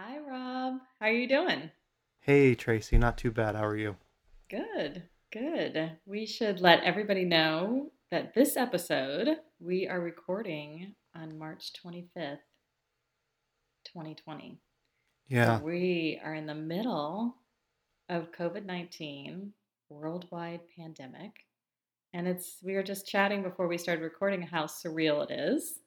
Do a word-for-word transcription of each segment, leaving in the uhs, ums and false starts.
Hi, Rob. How are you doing? Hey, Tracy. Not too bad. How are you? Good, good. We should let everybody know that this episode we are recording on March twenty-fifth, twenty twenty. Yeah. So we are in the middle of COVID nineteen, worldwide pandemic. And it's we were just chatting before we started recording how surreal it is.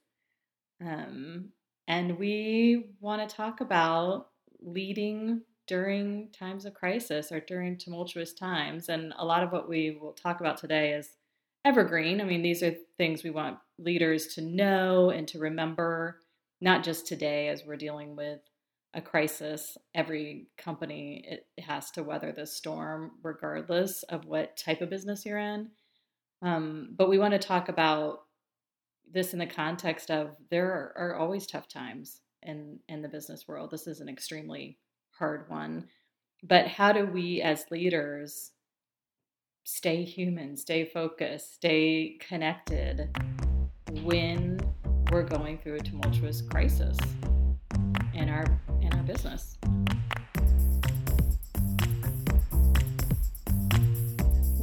Um, and we want to talk about leading during times of crisis or during tumultuous times. And a lot of what we will talk about today is evergreen. I mean, these are things we want leaders to know and to remember, not just today as we're dealing with a crisis. Every company it has to weather the storm regardless of what type of business you're in. Um, but we want to talk about this in the context of there are, are always tough times in, in the business world. This is an extremely hard one. But how do we as leaders stay human, stay focused, stay connected when we're going through a tumultuous crisis in our in our business?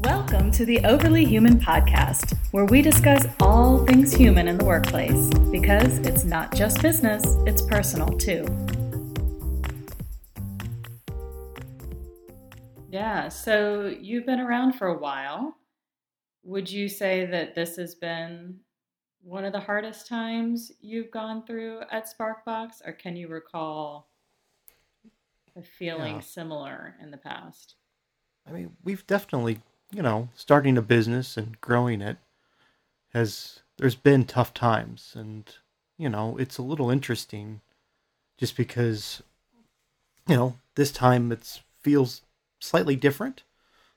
Welcome to the Overly Human Podcast, where we discuss all things human in the workplace, because it's not just business, it's personal too. Yeah, so you've been around for a while. Would you say that this has been one of the hardest times you've gone through at Sparkbox, or can you recall a feeling yeah. similar in the past? I mean, we've definitely, you know, starting a business and growing it has, there's been tough times, and, you know, it's a little interesting just because, you know, this time it's feels slightly different.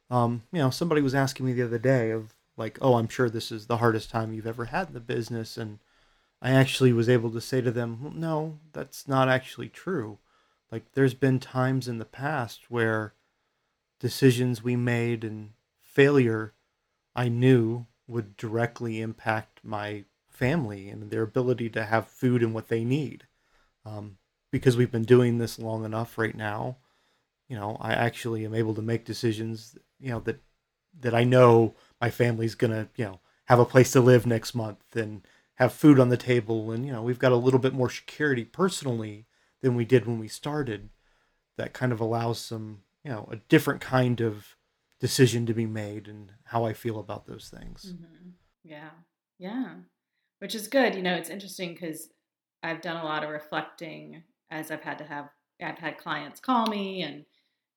Um, you know, somebody was asking me the other day of like, oh, I'm sure this is the hardest time you've ever had in the business. And I actually was able to say to them, well, no, that's not actually true. Like, there's been times in the past where decisions we made and failure I knew would directly impact my family and their ability to have food and what they need. Um, because we've been doing this long enough right now, you know, I actually am able to make decisions, you know, that, that I know my family's going to, you know, have a place to live next month and have food on the table. And, you know, we've got a little bit more security personally than we did when we started. That kind of allows some, you know, a different kind of decision to be made and how I feel about those things. Mm-hmm. Yeah. Yeah. Which is good. You know, it's interesting because I've done a lot of reflecting as I've had to have, I've had clients call me and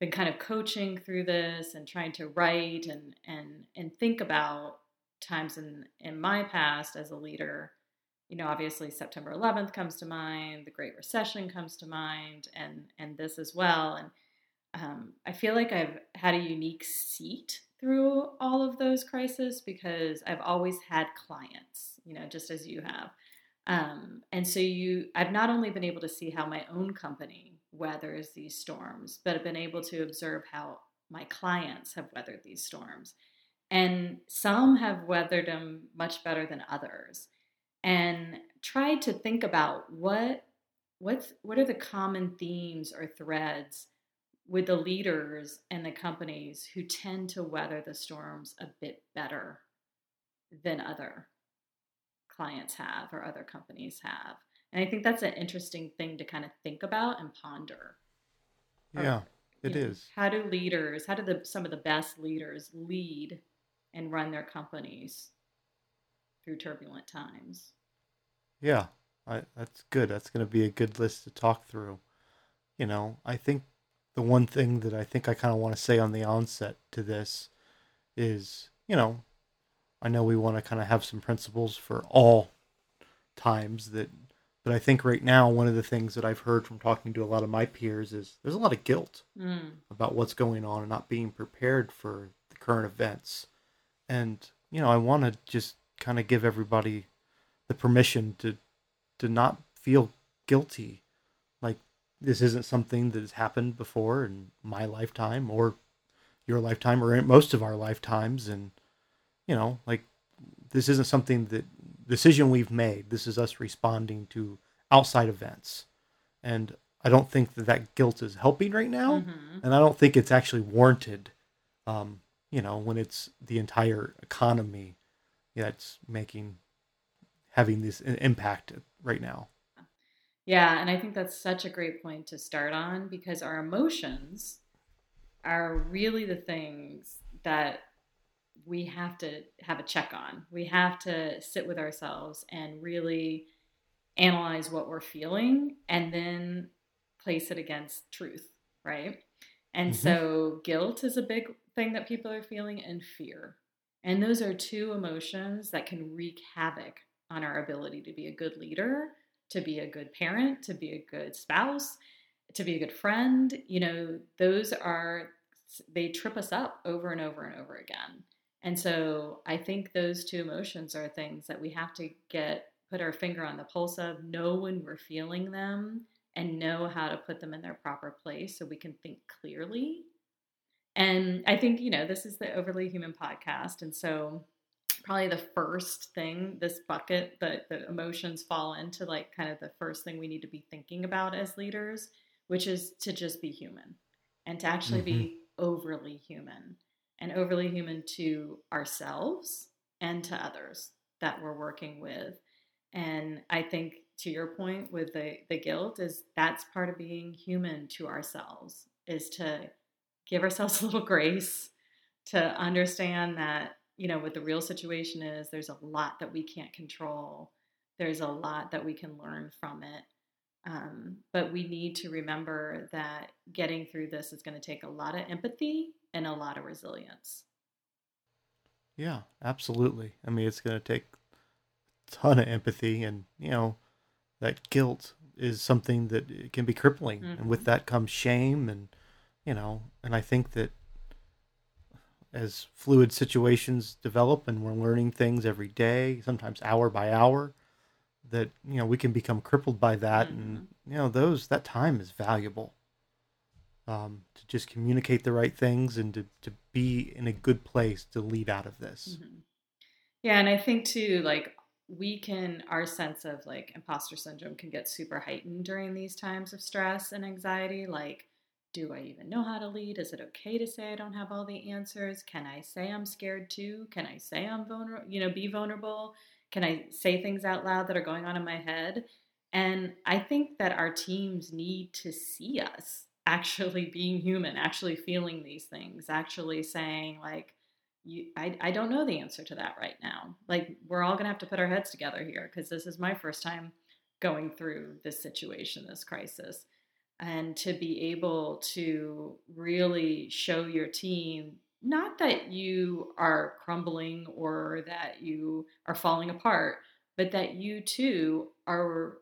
been kind of coaching through this and trying to write and and and think about times in in my past as a leader. You know, obviously September eleventh comes to mind, the Great Recession comes to mind, and and this as well. And um, I feel like I've had a unique seat through all of those crises because I've always had clients, you know, just as you have. Um, and so you, I've not only been able to see how my own company weathers these storms, but I've been able to observe how my clients have weathered these storms. And some have weathered them much better than others, and tried to think about what, what's, what are the common themes or threads with the leaders and the companies who tend to weather the storms a bit better than other clients have or other companies have. And I think that's an interesting thing to kind of think about and ponder. Yeah, or, it know, is. How do leaders, how do the some of the best leaders lead and run their companies through turbulent times? Yeah, I, that's good. That's going to be a good list to talk through. You know, I think the one thing that I think I kind of want to say on the onset to this is, you know, I know we want to kind of have some principles for all times that, but I think right now, one of the things that I've heard from talking to a lot of my peers is there's a lot of guilt mm. about what's going on and not being prepared for the current events. And, you know, I want to just kind of give everybody the permission to, to not feel guilty. Like, this isn't something that has happened before in my lifetime or your lifetime or in most of our lifetimes. And, you know, like, this isn't something that decision we've made. This is us responding to outside events. And I don't think that that guilt is helping right now. Mm-hmm. And I don't think it's actually warranted, um, you know, when it's the entire economy that's making, having this impact right now. Yeah. And I think that's such a great point to start on, because our emotions are really the things that we have to have a check on. We have to sit with ourselves and really analyze what we're feeling and then place it against truth, right? And mm-hmm. so guilt is a big thing that people are feeling, and fear. And those are two emotions that can wreak havoc on our ability to be a good leader, to be a good parent, to be a good spouse, to be a good friend. You know, those are, they trip us up over and over and over again. And so I think those two emotions are things that we have to get, put our finger on the pulse of, know when we're feeling them, and know how to put them in their proper place so we can think clearly. And I think, you know, this is the Overly Human podcast. And so probably the first thing, this bucket that the emotions fall into, like kind of the first thing we need to be thinking about as leaders, which is to just be human and to actually mm-hmm. be overly human. And overly human to ourselves and to others that we're working with. And I think to your point with the, the guilt is that's part of being human to ourselves, is to give ourselves a little grace, to understand that, you know, what the real situation is. There's a lot that we can't control. There's a lot that we can learn from it. Um, but we need to remember that getting through this is going to take a lot of empathy and a lot of resilience. Yeah, absolutely. I mean, it's going to take a ton of empathy, and, you know, that guilt is something that can be crippling. Mm-hmm. And with that comes shame, and, you know, and I think that as fluid situations develop and we're learning things every day, sometimes hour by hour, that, you know, we can become crippled by that. Mm-hmm. And, you know, those, that time is valuable. Um, to just communicate the right things and to, to be in a good place to lead out of this. Mm-hmm. Yeah. And I think too, like we can, our sense of like imposter syndrome can get super heightened during these times of stress and anxiety. Like, do I even know how to lead? Is it okay to say I don't have all the answers? Can I say I'm scared too? Can I say I'm vulnerable, you know, be vulnerable? Can I say things out loud that are going on in my head? And I think that our teams need to see us actually being human, actually feeling these things, actually saying like, you, I, I don't know the answer to that right now. Like, we're all going to have to put our heads together here, because this is my first time going through this situation, this crisis. And to be able to really show your team, not that you are crumbling or that you are falling apart, but that you too are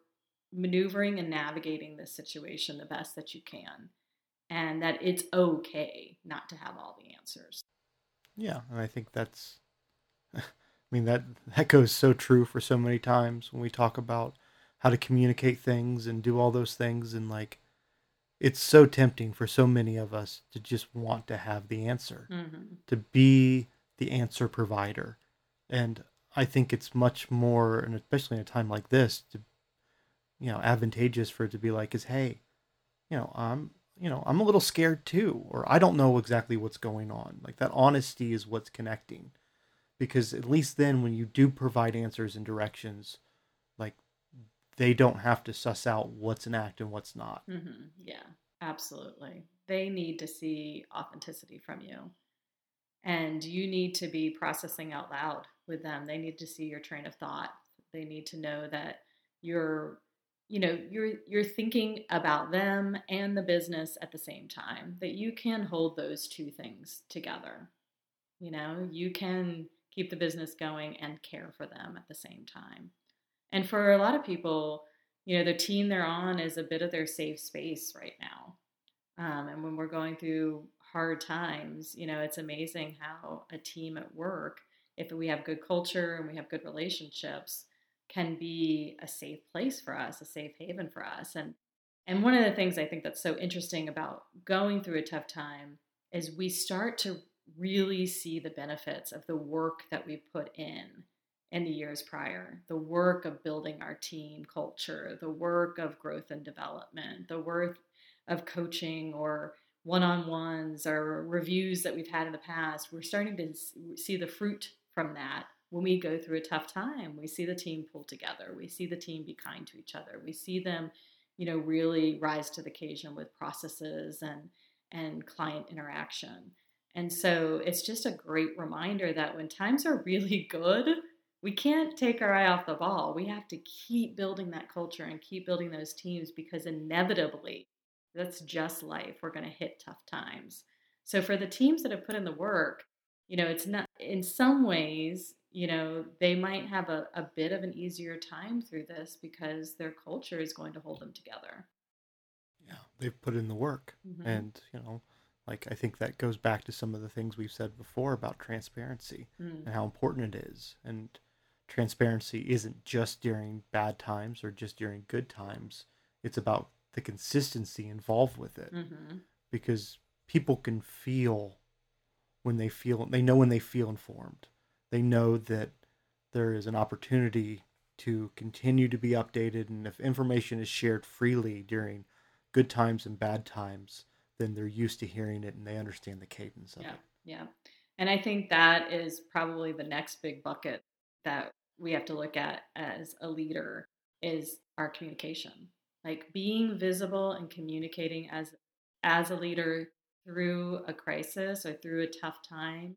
maneuvering and navigating this situation the best that you can, and that it's okay not to have all the answers. Yeah. And I think that's, I mean, that, that goes so true for so many times when we talk about how to communicate things and do all those things. And like, it's so tempting for so many of us to just want to have the answer, mm-hmm. to be the answer provider. And I think it's much more, and especially in a time like this, to you know, advantageous for it to be like is, hey, you know, I'm, you know, I'm a little scared too, or I don't know exactly what's going on. Like, that honesty is what's connecting, because at least then when you do provide answers and directions, like they don't have to suss out what's an act and what's not. Mm-hmm. Yeah, absolutely. They need to see authenticity from you, and you need to be processing out loud with them. They need to see your train of thought. They need to know that you're you know, you're you're thinking about them and the business at the same time, that you can hold those two things together. You know, you can keep the business going and care for them at the same time. And for a lot of people, you know, the team they're on is a bit of their safe space right now. Um, and when we're going through hard times, you know, it's amazing how a team at work, if we have good culture and we have good relationships, can be a safe place for us, a safe haven for us. And and one of the things I think that's so interesting about going through a tough time is we start to really see the benefits of the work that we put in in the years prior. The work of building our team culture, the work of growth and development, the work of coaching or one-on-ones or reviews that we've had in the past, we're starting to see the fruit from that. When we go through a tough time, we see the team pull together. We see the team be kind to each other. We see them, you know, really rise to the occasion with processes and, and client interaction. And so it's just a great reminder that when times are really good, we can't take our eye off the ball. We have to keep building that culture and keep building those teams, because inevitably, that's just life. We're going to hit tough times. So for the teams that have put in the work, you know, it's not, in some ways, you know, they might have a, a bit of an easier time through this because their culture is going to hold them together. Yeah, they've put in the work. Mm-hmm. And, you know, like, I think that goes back to some of the things we've said before about transparency mm. and how important it is. And transparency isn't just during bad times or just during good times. It's about the consistency involved with it, mm-hmm. because people can feel when they feel, they know when they feel informed. They know that there is an opportunity to continue to be updated. And if information is shared freely during good times and bad times, then they're used to hearing it and they understand the cadence of yeah, it. Yeah. And I think that is probably the next big bucket that we have to look at as a leader is our communication. Like being visible and communicating as as a leader through a crisis or through a tough time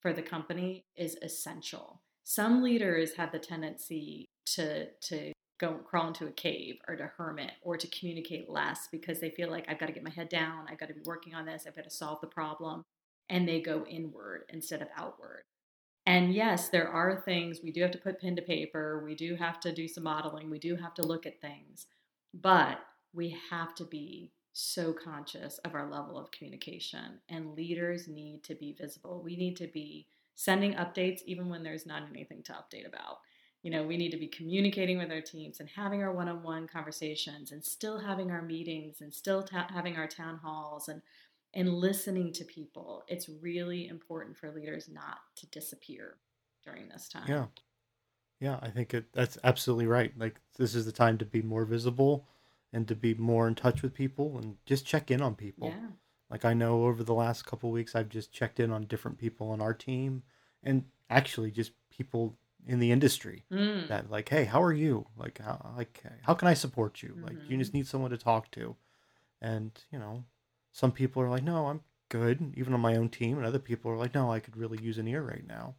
for the company is essential. Some leaders have the tendency to to go crawl into a cave or to hermit or to communicate less because they feel like I've got to get my head down, I've got to be working on this, I've got to solve the problem, and they go inward instead of outward. And yes, there are things we do have to put pen to paper, we do have to do some modeling, we do have to look at things. But we have to be so conscious of our level of communication, and leaders need to be visible. We need to be sending updates even when there's not anything to update about. You know, we need to be communicating with our teams and having our one-on-one conversations and still having our meetings and still ta- having our town halls and, and listening to people. It's really important for leaders not to disappear during this time. Yeah. Yeah, I think it, that's absolutely right. Like, this is the time to be more visible and to be more in touch with people and just check in on people. Yeah. Like, I know over the last couple of weeks, I've just checked in on different people on our team and actually just people in the industry mm. that like, hey, how are you? Like, how, like, how can I support you? Mm-hmm. Like, you just need someone to talk to. And, you know, some people are like, no, I'm good, even on my own team. And other people are like, no, I could really use an ear right now.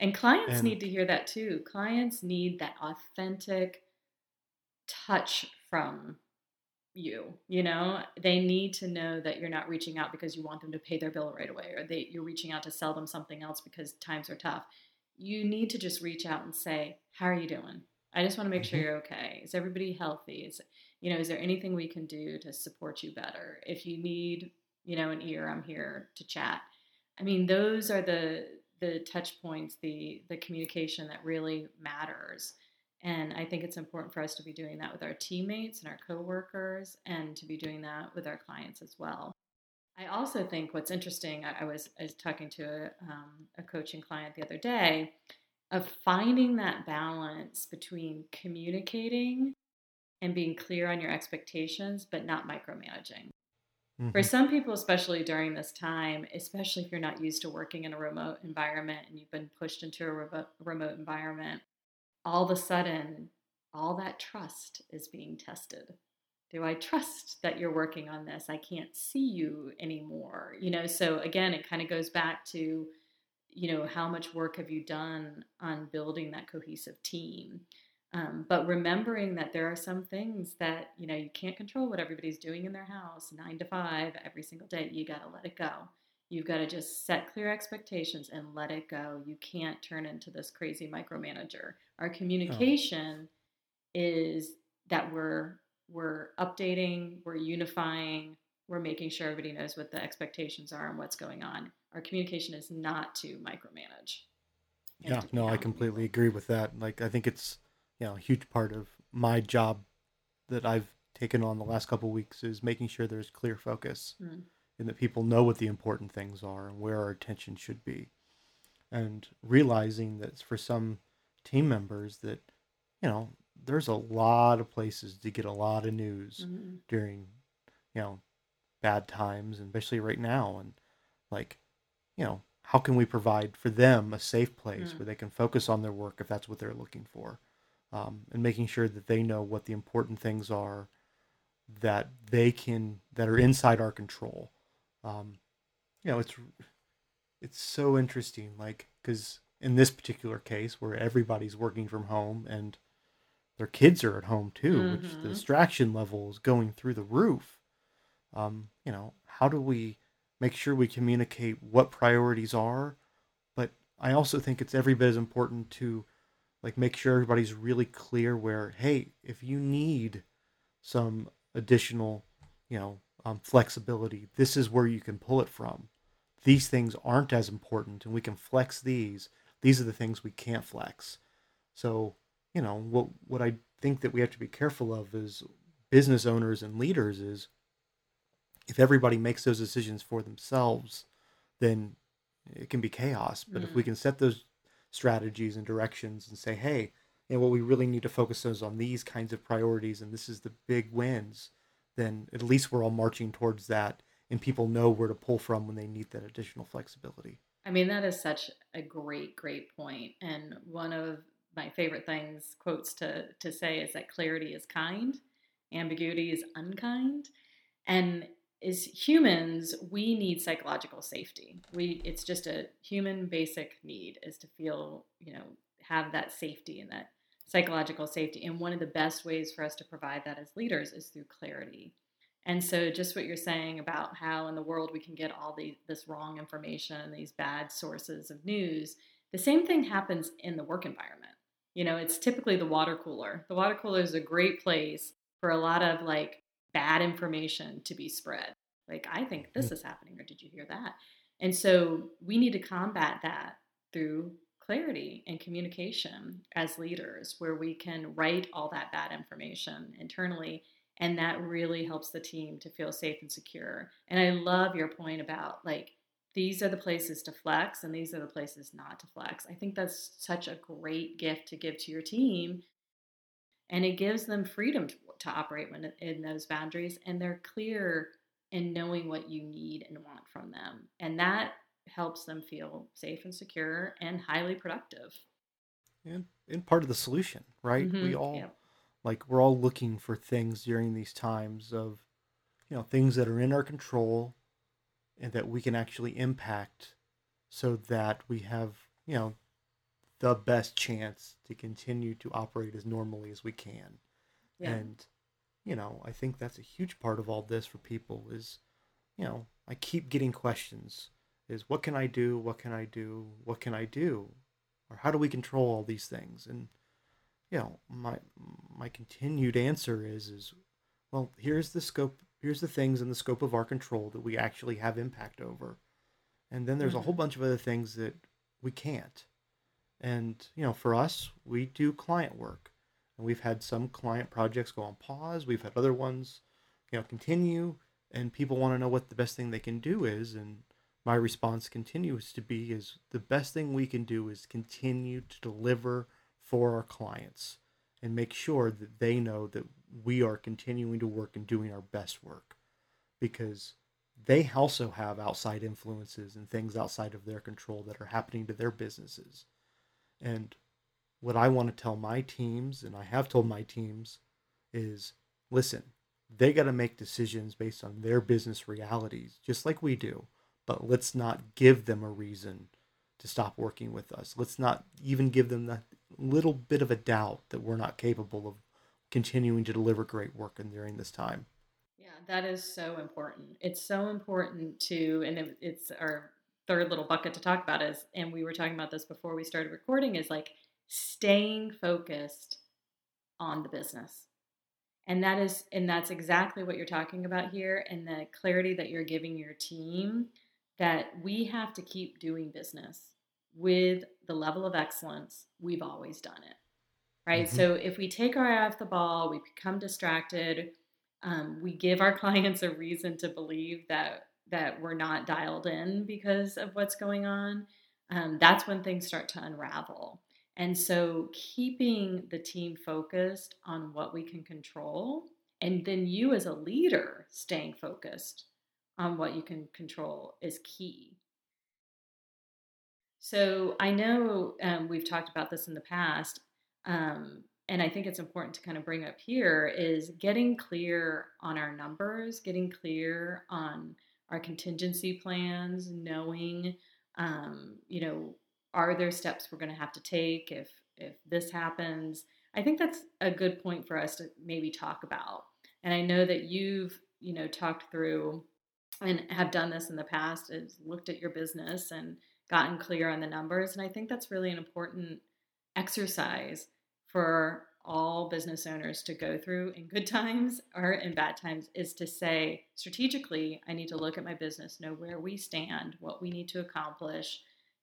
And clients and, need to hear that too. Clients need that authentic touch from you. You know, they need to know that you're not reaching out because you want them to pay their bill right away, or that you're reaching out to sell them something else because times are tough. You need to just reach out and say, "How are you doing? I just want to make mm-hmm. sure you're okay. Is everybody healthy? Is you know, is there anything we can do to support you better? If you need, you know, an ear, I'm here to chat." I mean, those are the the touch points, the, the communication that really matters. And I think it's important for us to be doing that with our teammates and our coworkers, and to be doing that with our clients as well. I also think what's interesting, I, I, was, I was talking to a, um, a coaching client the other day, of finding that balance between communicating and being clear on your expectations, but not micromanaging. For some people, especially during this time, especially if you're not used to working in a remote environment and you've been pushed into a remote, remote environment, all of a sudden, all that trust is being tested. Do I trust that you're working on this? I can't see you anymore. You know, so again, it kind of goes back to, you know, how much work have you done on building that cohesive team? Um, but remembering that there are some things that, you know, you can't control what everybody's doing in their house, nine to five, every single day. You got to let it go. You've got to just set clear expectations and let it go. You can't turn into this crazy micromanager. Our communication oh. is that we're, we're updating, we're unifying, we're making sure everybody knows what the expectations are and what's going on. Our communication is not to micromanage. Yeah, no, I completely agree with that. Like, I think it's, you know, a huge part of my job that I've taken on the last couple of weeks is making sure there's clear focus mm. and that people know what the important things are and where our attention should be. And realizing that for some team members that, you know, there's a lot of places to get a lot of news mm-hmm. during, you know, bad times, and especially right now. And like, you know, how can we provide for them a safe place mm. where they can focus on their work if that's what they're looking for, um, and making sure that they know what the important things are that they can, that are inside our control. Um, you know, it's, it's so interesting, like, 'cause in this particular case where everybody's working from home and their kids are at home too, mm-hmm. which the distraction level is going through the roof. Um, you know, how do we make sure we communicate what priorities are? But I also think it's every bit as important to like make sure everybody's really clear where, hey, if you need some additional, you know, um, flexibility, this is where you can pull it from. These things aren't as important and we can flex these. These are the things we can't flex. So, you know, what, what I think that we have to be careful of as business owners and leaders is, if everybody makes those decisions for themselves, then it can be chaos. But mm. if we can set those strategies and directions and say, hey, you know, what we really need to focus on is on these kinds of priorities, and this is the big wins, then at least we're all marching towards that, and people know where to pull from when they need that additional flexibility. I mean, that is such a great, great point. And one of my favorite things, quotes to, to say, is that clarity is kind, ambiguity is unkind. And as humans, we need psychological safety. We, it's just a human basic need, is to feel, you know, have that safety and that psychological safety. And one of the best ways for us to provide that as leaders is through clarity. And so just what you're saying about how in the world we can get all the, this wrong information, these bad sources of news, the same thing happens in the work environment. You know, it's typically the water cooler. The water cooler is a great place for a lot of like bad information to be spread. Like, I think this is happening, or did you hear that? And so we need to combat that through clarity and communication as leaders, where we can write all that bad information internally. And that really helps the team to feel safe and secure. And I love your point about like, these are the places to flex and these are the places not to flex. I think that's such a great gift to give to your team. And it gives them freedom to, to operate when, in those boundaries. And they're clear in knowing what you need and want from them. And that helps them feel safe and secure and highly productive. And, and part of the solution, right? Mm-hmm. We all... Yeah. Like, we're all looking for things during these times of, you know, things that are in our control and that we can actually impact, so that we have, you know, the best chance to continue to operate as normally as we can. Yeah. And, you know, I think that's a huge part of all this for people is, you know, I keep getting questions is, what can I do? What can I do? What can I do? Or how do we control all these things? And, you know, my my continued answer is, is, well, here's the scope, here's the things in the scope of our control that we actually have impact over. And then there's mm-hmm. a whole bunch of other things that we can't. And, you know, for us, we do client work. And we've had some client projects go on pause. We've had other ones, you know, continue. And people want to know what the best thing they can do is. And my response continues to be is, the best thing we can do is continue to deliver for our clients and make sure that they know that we are continuing to work and doing our best work, because they also have outside influences and things outside of their control that are happening to their businesses. And what I want to tell my teams, and I have told my teams, is listen, they got to make decisions based on their business realities, just like we do, but let's not give them a reason to stop working with us. Let's not even give them the little bit of a doubt that we're not capable of continuing to deliver great work in during this time. Yeah, that is so important. It's so important to, and it's our third little bucket to talk about is, and we were talking about this before we started recording, is like staying focused on the business. And that is, and that's exactly what you're talking about here. And the clarity that you're giving your team, that we have to keep doing business with the level of excellence we've always done it, right? Mm-hmm. So if we take our eye off the ball, we become distracted, um, we give our clients a reason to believe that that we're not dialed in because of what's going on, um, that's when things start to unravel. And so keeping the team focused on what we can control, and then you as a leader staying focused on what you can control is key. So I know um, we've talked about this in the past, um, and I think it's important to kind of bring up here is getting clear on our numbers, getting clear on our contingency plans, knowing, um, you know, are there steps we're going to have to take if if this happens? I think that's a good point for us to maybe talk about. And I know that you've, you know, talked through and have done this in the past, is looked at your business and gotten clear on the numbers. And I think that's really an important exercise for all business owners to go through in good times or in bad times, is to say, strategically, I need to look at my business, know where we stand, what we need to accomplish,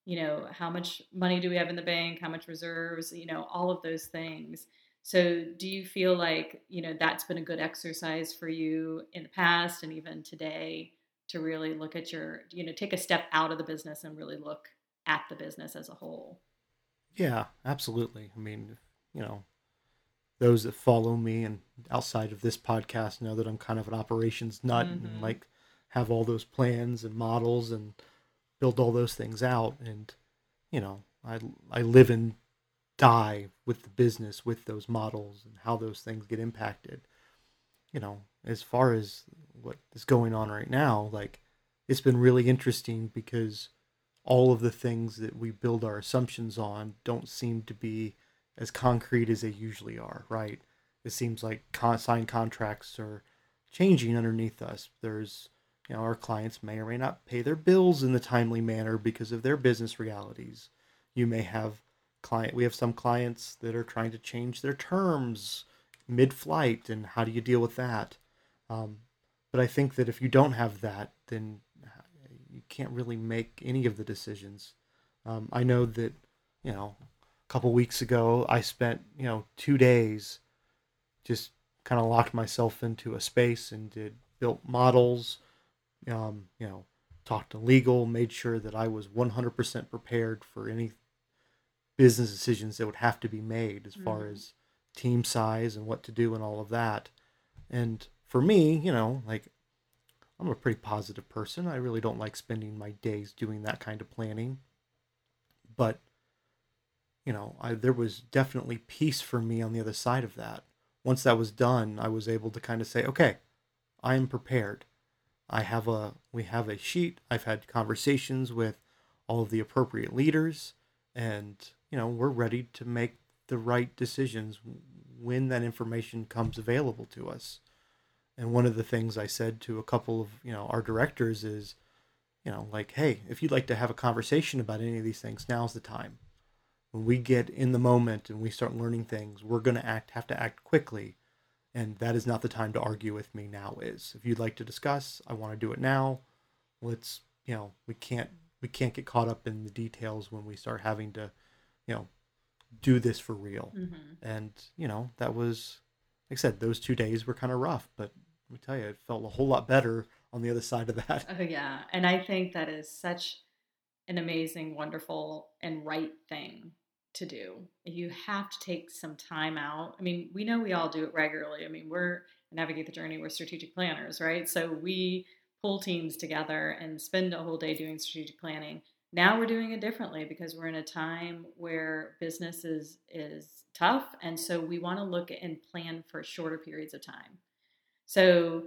you know, how much money do we have in the bank, how much reserves, you know, all of those things. So do you feel like, you know, that's been a good exercise for you in the past and even today, to really look at your, you know, take a step out of the business and really look at the business as a whole? Yeah, absolutely. I mean, you know, those that follow me and outside of this podcast know that I'm kind of an operations nut, mm-hmm. and like have all those plans and models and build all those things out. And, you know, I, I live and die with the business, with those models and how those things get impacted. You know, as far as what is going on right now, like, it's been really interesting because all of the things that we build our assumptions on don't seem to be as concrete as they usually are, right? It seems like con- signed contracts are changing underneath us. There's, you know, our clients may or may not pay their bills in the timely manner because of their business realities. You may have client, we have some clients that are trying to change their terms mid-flight, and how do you deal with that? Um, But I think that if you don't have that, then you can't really make any of the decisions. Um, I know that, you know, a couple weeks ago, I spent, you know, two days just kind of locked myself into a space and did built models, um, you know, talked to legal, made sure that I was one hundred percent prepared for any business decisions that would have to be made as mm-hmm. far as team size and what to do and all of that. And for me, you know, like, I'm a pretty positive person. I really don't like spending my days doing that kind of planning. But, you know, I, there was definitely peace for me on the other side of that. Once that was done, I was able to kind of say, okay, I am prepared. I have a, we have a sheet. I've had conversations with all of the appropriate leaders, and, you know, we're ready to make the right decisions when that information comes available to us. And one of the things I said to a couple of, you know, our directors is, you know, like, hey, if you'd like to have a conversation about any of these things, now's the time. When we get in the moment and we start learning things, we're going to act, have to act quickly. And that is not the time to argue with me now is. If you'd like to discuss, I want to do it now. Let's, you know, we can't, we can't get caught up in the details when we start having to, you know, do this for real. Mm-hmm. And, you know, that was, like I said, those two days were kind of rough, but let me tell you, it felt a whole lot better on the other side of that. Oh, yeah. And I think that is such an amazing, wonderful, and right thing to do. You have to take some time out. I mean, we know we all do it regularly. I mean, we're Navigate the Journey, we're strategic planners, right? So we pull teams together and spend a whole day doing strategic planning. Now we're doing it differently because we're in a time where business is, is tough. And so we want to look and plan for shorter periods of time. So,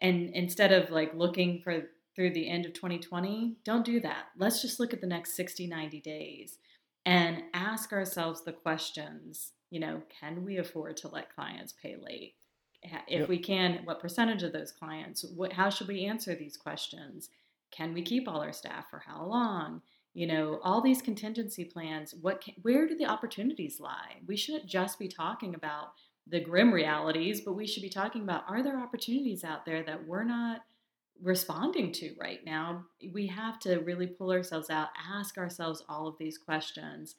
and instead of like looking for through the end of twenty twenty, don't do that. Let's just look at the next sixty, ninety days and ask ourselves the questions, you know, can we afford to let clients pay late? If yep. we can, what percentage of those clients, what, how should we answer these questions? Can we keep all our staff for how long? You know, all these contingency plans, what, can, where do the opportunities lie? We shouldn't just be talking about the grim realities, but we should be talking about, are there opportunities out there that we're not responding to right now? We have to really pull ourselves out, ask ourselves all of these questions.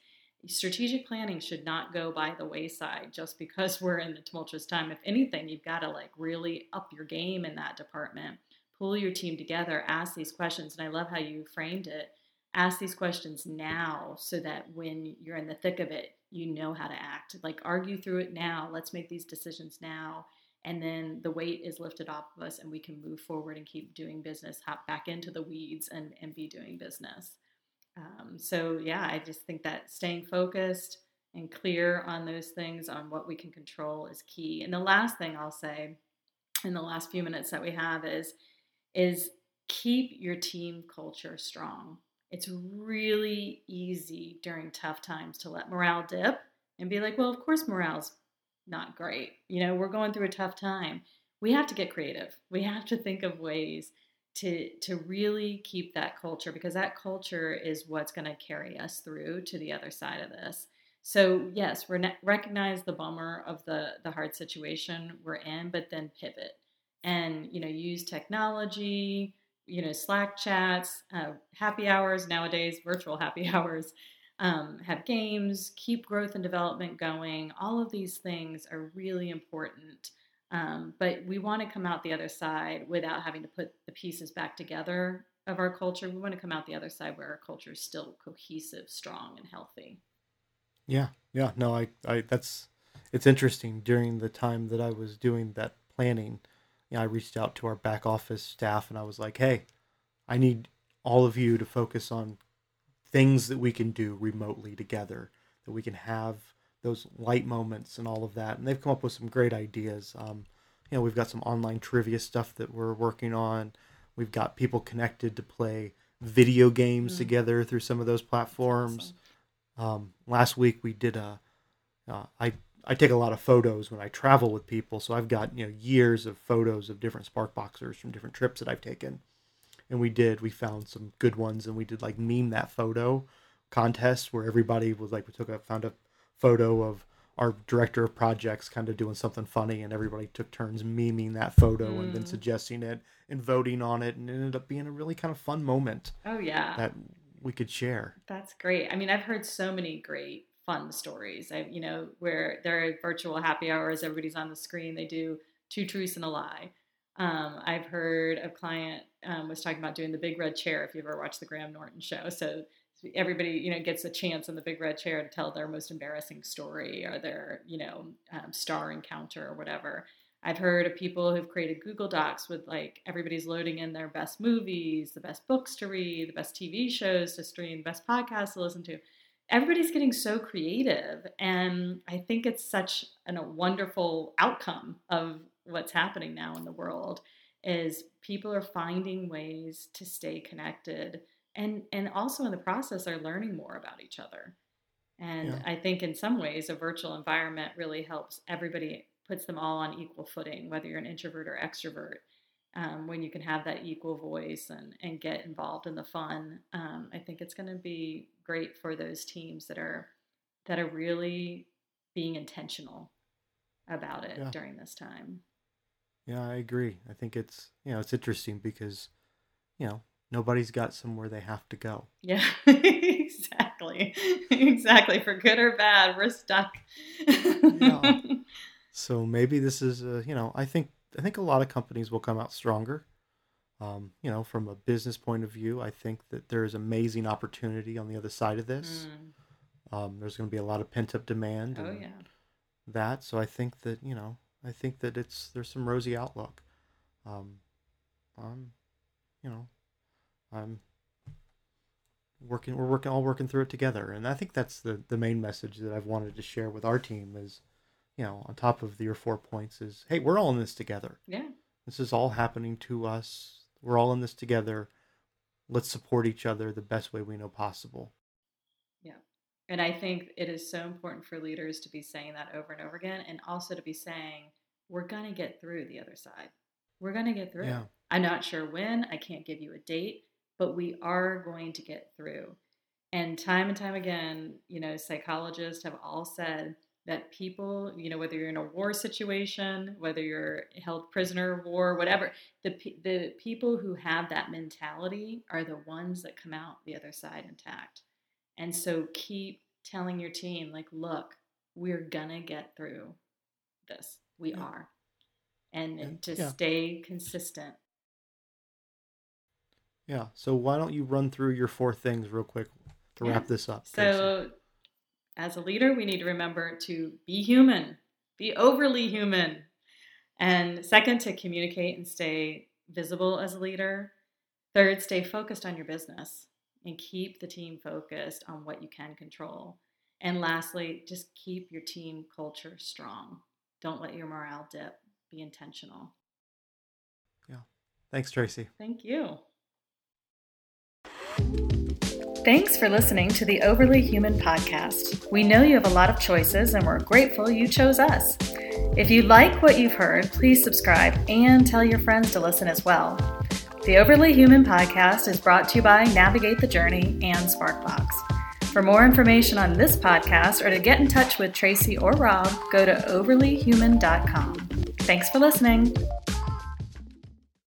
Strategic planning should not go by the wayside just because we're in a tumultuous time. If anything, you've got to like really up your game in that department. Pull your team together, ask these questions. And I love how you framed it ask these questions now so that when you're in the thick of it, you know how to act. Like, argue through it now. Let's make these decisions now. And then the weight is lifted off of us and we can move forward and keep doing business, hop back into the weeds and, and be doing business. Um, so yeah, I just think that staying focused and clear on those things, on what we can control, is key. And the last thing I'll say in the last few minutes that we have is, is keep your team culture strong. It's really easy during tough times to let morale dip and be like, well, of course morale's not great. You know, we're going through a tough time. We have to get creative. We have to think of ways to to really keep that culture, because that culture is what's going to carry us through to the other side of this. So yes, re- recognize the bummer of the, the hard situation we're in, but then pivot and, you know, use technology, you know, Slack chats, uh, happy hours nowadays, virtual happy hours, um, have games, keep growth and development going. All of these things are really important. Um, but we want to come out the other side without having to put the pieces back together of our culture. We want to come out the other side where our culture is still cohesive, strong, and healthy. Yeah. Yeah. No, I, I, that's, it's interesting. During the time that I was doing that planning, you know, I reached out to our back office staff and I was like, hey, I need all of you to focus on things that we can do remotely together, that we can have those light moments and all of that. And they've come up with some great ideas. Um, you know, we've got some online trivia stuff that we're working on. We've got people connected to play video games mm-hmm. together through some of those platforms. Awesome. Um, last week we did a, uh, I, I take a lot of photos when I travel with people. So I've got, you know, years of photos of different Sparkboxers from different trips that I've taken. And we did, we found some good ones and we did like meme that photo contest where everybody was like, we took a, found a, photo of our director of projects kind of doing something funny, and everybody took turns memeing that photo mm. and then suggesting it and voting on it, and it ended up being a really kind of fun moment. Oh yeah, that we could share. That's great. I mean, I've heard so many great fun stories. I, you know, where there are virtual happy hours, everybody's on the screen. They do two truths and a lie. Um, I've heard a client um, was talking about doing the big red chair. If you ever watched the Graham Norton show, so. Everybody, you know, gets a chance in the big red chair to tell their most embarrassing story or their, you know, um, star encounter or whatever. I've heard of people who've created Google Docs with like everybody's loading in their best movies, the best books to read, the best T V shows to stream, the best podcasts to listen to. Everybody's getting so creative. And I think it's such an, a wonderful outcome of what's happening now in the world is people are finding ways to stay connected. And and also in the process are learning more about each other. And yeah. I think in some ways a virtual environment really helps everybody, puts them all on equal footing, whether you're an introvert or extrovert, um, when you can have that equal voice and, and get involved in the fun. Um, I think it's going to be great for those teams that are that are really being intentional about it yeah. during this time. Yeah, I agree. I think it's, you know, it's interesting because, you know, nobody's got somewhere they have to go. Yeah, exactly. Exactly. For good or bad, we're stuck. Yeah. So maybe this is, a, you know, I think I think a lot of companies will come out stronger. Um, you know, from a business point of view, I think that there is amazing opportunity on the other side of this. Mm. Um, there's going to be a lot of pent-up demand. Oh, yeah. That. So I think that, you know, I think that it's there's some rosy outlook. Um, um, you know. I'm working, we're working, all working through it together. And I think that's the, the main message that I've wanted to share with our team is, you know, on top of the your four points is, hey, we're all in this together. Yeah. This is all happening to us. We're all in this together. Let's support each other the best way we know possible. Yeah. And I think it is so important for leaders to be saying that over and over again. And also to be saying, we're going to get through the other side. We're going to get through. Yeah. I'm not sure when, I can't give you a date, but we are going to get through. And time and time again, you know, psychologists have all said that people, you know, whether you're in a war situation, whether you're held prisoner of war, whatever, the the people who have that mentality are the ones that come out the other side intact. And so keep telling your team, like, look, we're gonna get through this. We yeah. are. And, and to yeah. stay consistent. Yeah. So why don't you run through your four things real quick to yeah. wrap this up? So as a leader, we need to remember to be human, be overly human. And second, to communicate and stay visible as a leader. Third, stay focused on your business and keep the team focused on what you can control. And lastly, just keep your team culture strong. Don't let your morale dip. Be intentional. Yeah. Thanks, Tracy. Thank you. Thanks for listening to the Overly Human Podcast. We know you have a lot of choices, and we're grateful you chose us. If you like what you've heard, please subscribe and tell your friends to listen as well. The Overly Human Podcast is brought to you by Navigate the Journey and Sparkbox. For more information on this podcast or to get in touch with Tracy or Rob, go to overly human dot com. Thanks for listening.